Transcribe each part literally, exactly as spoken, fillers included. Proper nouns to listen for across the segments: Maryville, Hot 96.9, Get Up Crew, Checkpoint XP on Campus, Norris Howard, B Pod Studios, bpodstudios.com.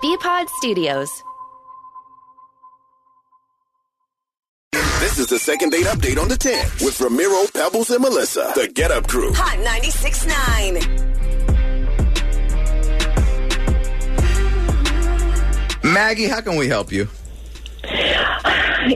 B Pod Studios. This is the second date update on the tenth with Ramiro, Pebbles, and Melissa. The Get Up Crew. Hot ninety-six point nine. Maggie, how can we help you?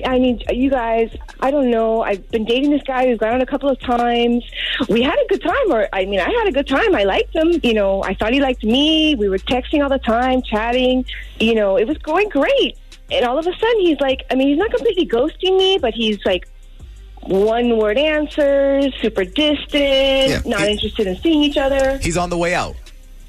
I need you guys. I don't know. I've been dating this guy. We've gone out a couple of times. We had a good time. Or I mean, I had a good time. I liked him. You know, I thought he liked me. We were texting all the time, chatting. You know, it was going great. And all of a sudden, he's like, I mean, he's not completely ghosting me, but he's like one-word answers, super distant, yeah. not it, interested in seeing each other. He's on the way out.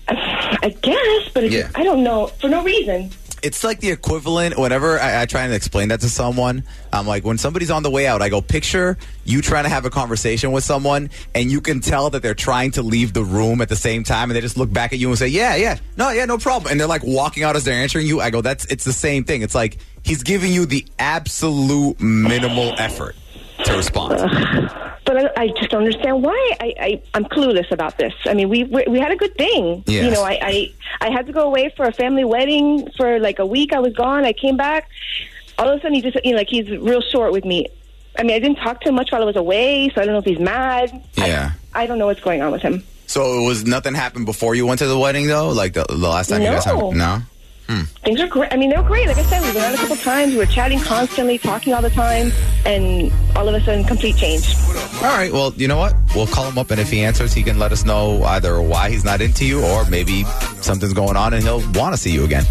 I, I guess, but it's, yeah. I don't know. For no reason. It's like the equivalent, whenever I, I try and explain that to someone, I'm like, when somebody's on the way out, I go, picture you trying to have a conversation with someone, and you can tell that they're trying to leave the room at the same time, and they just look back at you and say, yeah, yeah, no, yeah, no problem. And they're like walking out as they're answering you. I go, that's it's the same thing. It's like he's giving you the absolute minimal effort to respond. But I, I just don't understand why. I, I, I'm clueless about this. I mean, we we, we had a good thing. Yes. You know, I, I, I had to go away for a family wedding for like a week. I was gone. I came back. All of a sudden, he just, you know, like he's real short with me. I mean, I didn't talk to him much while I was away, so I don't know if he's mad. Yeah. I, I don't know what's going on with him. So it was nothing happened before you went to the wedding, though? Like the, the last time no. you guys had... No. Hmm. Things are great. I mean, they were great. Like I said, we went out a couple times. We were chatting constantly, talking all the time, and all of a sudden, complete change. All right. Well, you know what? We'll call him up, and if he answers, he can let us know either why he's not into you or maybe something's going on, and he'll want to see you again.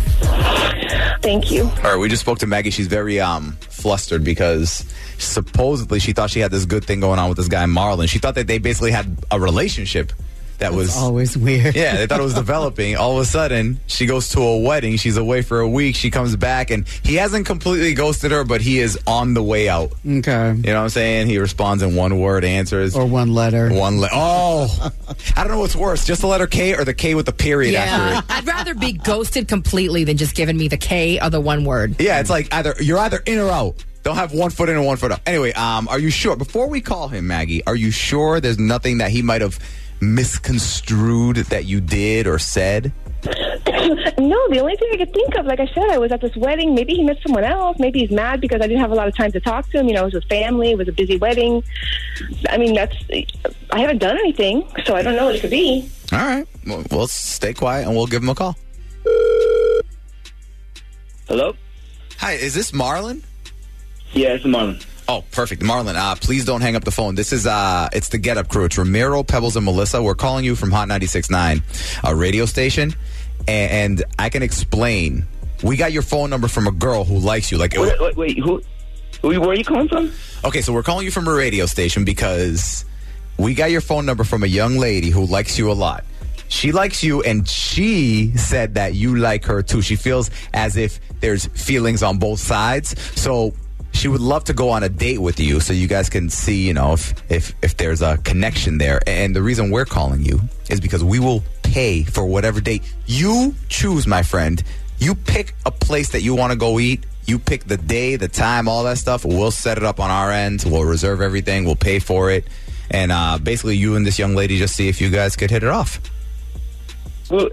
Thank you. All right. We just spoke to Maggie. She's very um flustered because supposedly she thought she had this good thing going on with this guy, Marlon. She thought that they basically had a relationship. That That's was always weird. Yeah, they thought it was developing. All of a sudden, she goes to a wedding. She's away for a week. She comes back, and he hasn't completely ghosted her, but he is on the way out. Okay. You know what I'm saying? He responds in one word, answers. Or one letter. One letter. Oh. I don't know what's worse, just the letter K or the K with the period yeah. after it. I'd rather be ghosted completely than just giving me the K or the one word. Yeah, it's like either you're either in or out. Don't have one foot in and one foot out. Anyway, um, are you sure? Before we call him, Maggie, are you sure there's nothing that he might have misconstrued that you did or said? No, the only thing I could think of, like I said, I was at this wedding. Maybe he met someone else. Maybe he's mad because I didn't have a lot of time to talk to him. You know, it was with family. It was a busy wedding. I mean, that's... I haven't done anything, so I don't know what it could be. All right. Well, we'll stay quiet, and we'll give him a call. Hello? Hi, is this Marlon? Yeah, it's Marlon. Oh, perfect. Marlon, uh, please don't hang up the phone. This is, uh, it's the Get Up Crew. It's Ramiro, Pebbles, and Melissa. We're calling you from Hot ninety-six point nine, a radio station. And, and I can explain. We got your phone number from a girl who likes you. Like, Wait, wait, wait who, who, where are you calling from? Okay, so we're calling you from a radio station because we got your phone number from a young lady who likes you a lot. She likes you, and she said that you like her, too. She feels as if there's feelings on both sides. So... she would love to go on a date with you so you guys can see, you know, if, if if there's a connection there. And the reason we're calling you is because we will pay for whatever date you choose, my friend. You pick a place that you want to go eat. You pick the day, the time, all that stuff. We'll set it up on our end. We'll reserve everything. We'll pay for it. And uh, basically you and this young lady just see if you guys could hit it off. Well,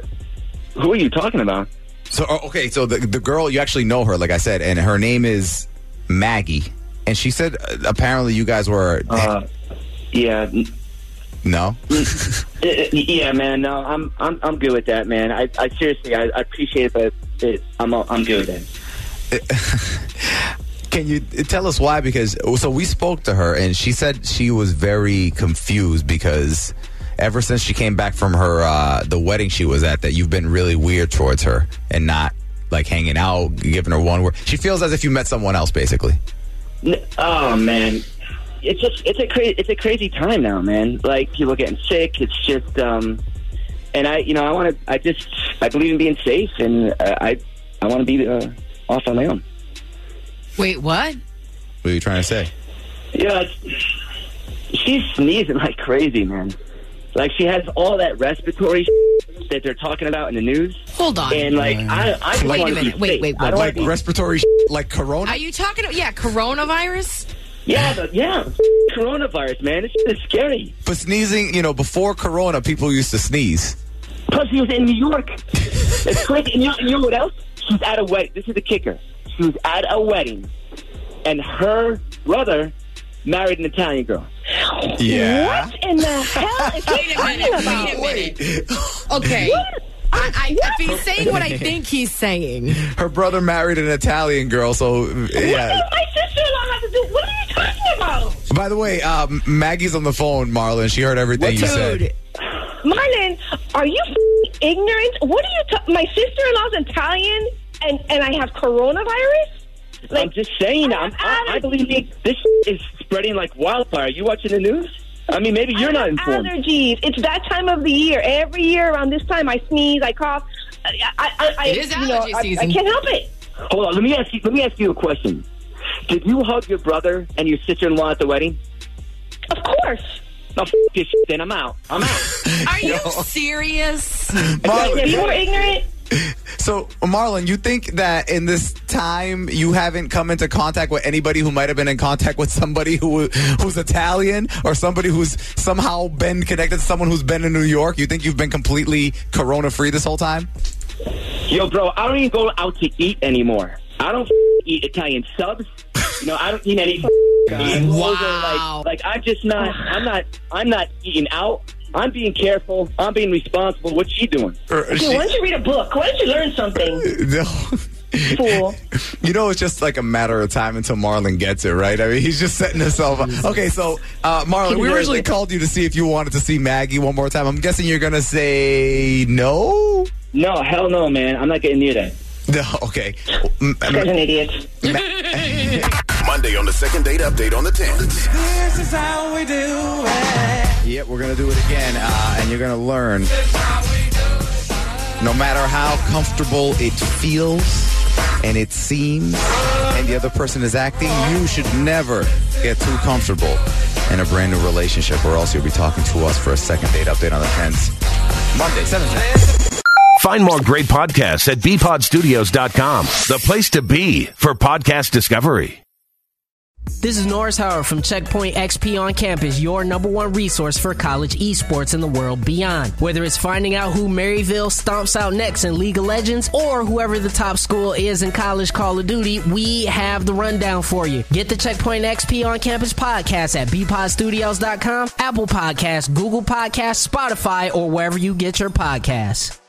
who are you talking about? So okay, so the, the girl, you actually know her, like I said, and her name is... Maggie, and she said uh, apparently you guys were uh, yeah no yeah man no I'm I'm I'm good with that, man. I, I seriously I, I appreciate it, but it, I'm I'm good with it. Can you tell us why? Because so we spoke to her and she said she was very confused because ever since she came back from her uh, the wedding she was at, that you've been really weird towards her and not like hanging out, giving her one word. She feels as if you met someone else, basically. Oh man, it's just it's a crazy it's a crazy time now, man. Like people getting sick. It's just, um, and I, you know, I want to. I just I believe in being safe, and uh, I I want to be uh, off on my own. Wait, what? What are you trying to say? Yeah, she's sneezing like crazy, man. Like she has all that respiratory shit that they're talking about in the news. Hold on. And like, I, I just wait a minute. Wait, wait, wait. Like respiratory shit, like corona. Are you talking about, yeah, coronavirus? Yeah, the, yeah. Coronavirus, man. It's just scary. But sneezing, you know, before corona, people used to sneeze. Plus, he was in New York. It's crazy. And you know what else? She was at a wedding. This is the kicker. She was at a wedding, and her brother married an Italian girl. Yeah. What in the hell is he talking about? Wait a minute. Okay. What? I, I, if he's saying what I think he's saying. Her brother married an Italian girl, so yeah. What does my sister-in-law have to do? What are you talking about? By the way, uh, Maggie's on the phone, Marlon. She heard everything what you dude? said. Marlon, are you f- ignorant? What are you talking? My sister-in-law's Italian, and, and I have coronavirus? Like, I'm just saying. I'm, I, I believe this is spreading like wildfire. Are you watching the news? I mean, maybe you're not informed. Allergies. It's that time of the year. Every year around this time, I sneeze, I cough. I, I, I, it is allergy know, season. I, I can't help it. Hold on. Let me ask you. Let me ask you a question. Did you hug your brother and your sister-in-law at the wedding? Of course. No, f*** this shit, then I'm out. I'm out. Are you serious? If you were ignorant. So, Marlon, you think that in this time you haven't come into contact with anybody who might have been in contact with somebody who who's Italian or somebody who's somehow been connected to someone who's been in New York? You think you've been completely corona-free this whole time? Yo, bro, I don't even go out to eat anymore. I don't eat Italian subs. No, I don't eat any. Wow. Like, like, I'm just not. I'm not. I'm not eating out. I'm being careful. I'm being responsible. What's she doing? Okay, she, why don't you read a book? Why don't you learn something? No. Fool. You know, it's just like a matter of time until Marlon gets it, right? I mean, he's just setting himself up. Okay, so, uh, Marlon, we originally it. called you to see if you wanted to see Maggie one more time. I'm guessing you're going to say no? No, hell no, man. I'm not getting near that. No, okay. You guys are idiots. Monday on the second date update on the tenth. This is how we do it. Yep, we're going to do it again, uh, and you're going to learn. No matter how comfortable it feels and it seems and the other person is acting, you should never get too comfortable in a brand new relationship, or else you'll be talking to us for a second date update on the tenth. Monday, seven ten. Find more great podcasts at b pod studios dot com, the place to be for podcast discovery. This is Norris Howard from Checkpoint X P on Campus, your number one resource for college esports and the world beyond. Whether it's finding out who Maryville stomps out next in League of Legends or whoever the top school is in college Call of Duty, we have the rundown for you. Get the Checkpoint X P on Campus podcast at b pod studios dot com, Apple Podcasts, Google Podcasts, Spotify, or wherever you get your podcasts.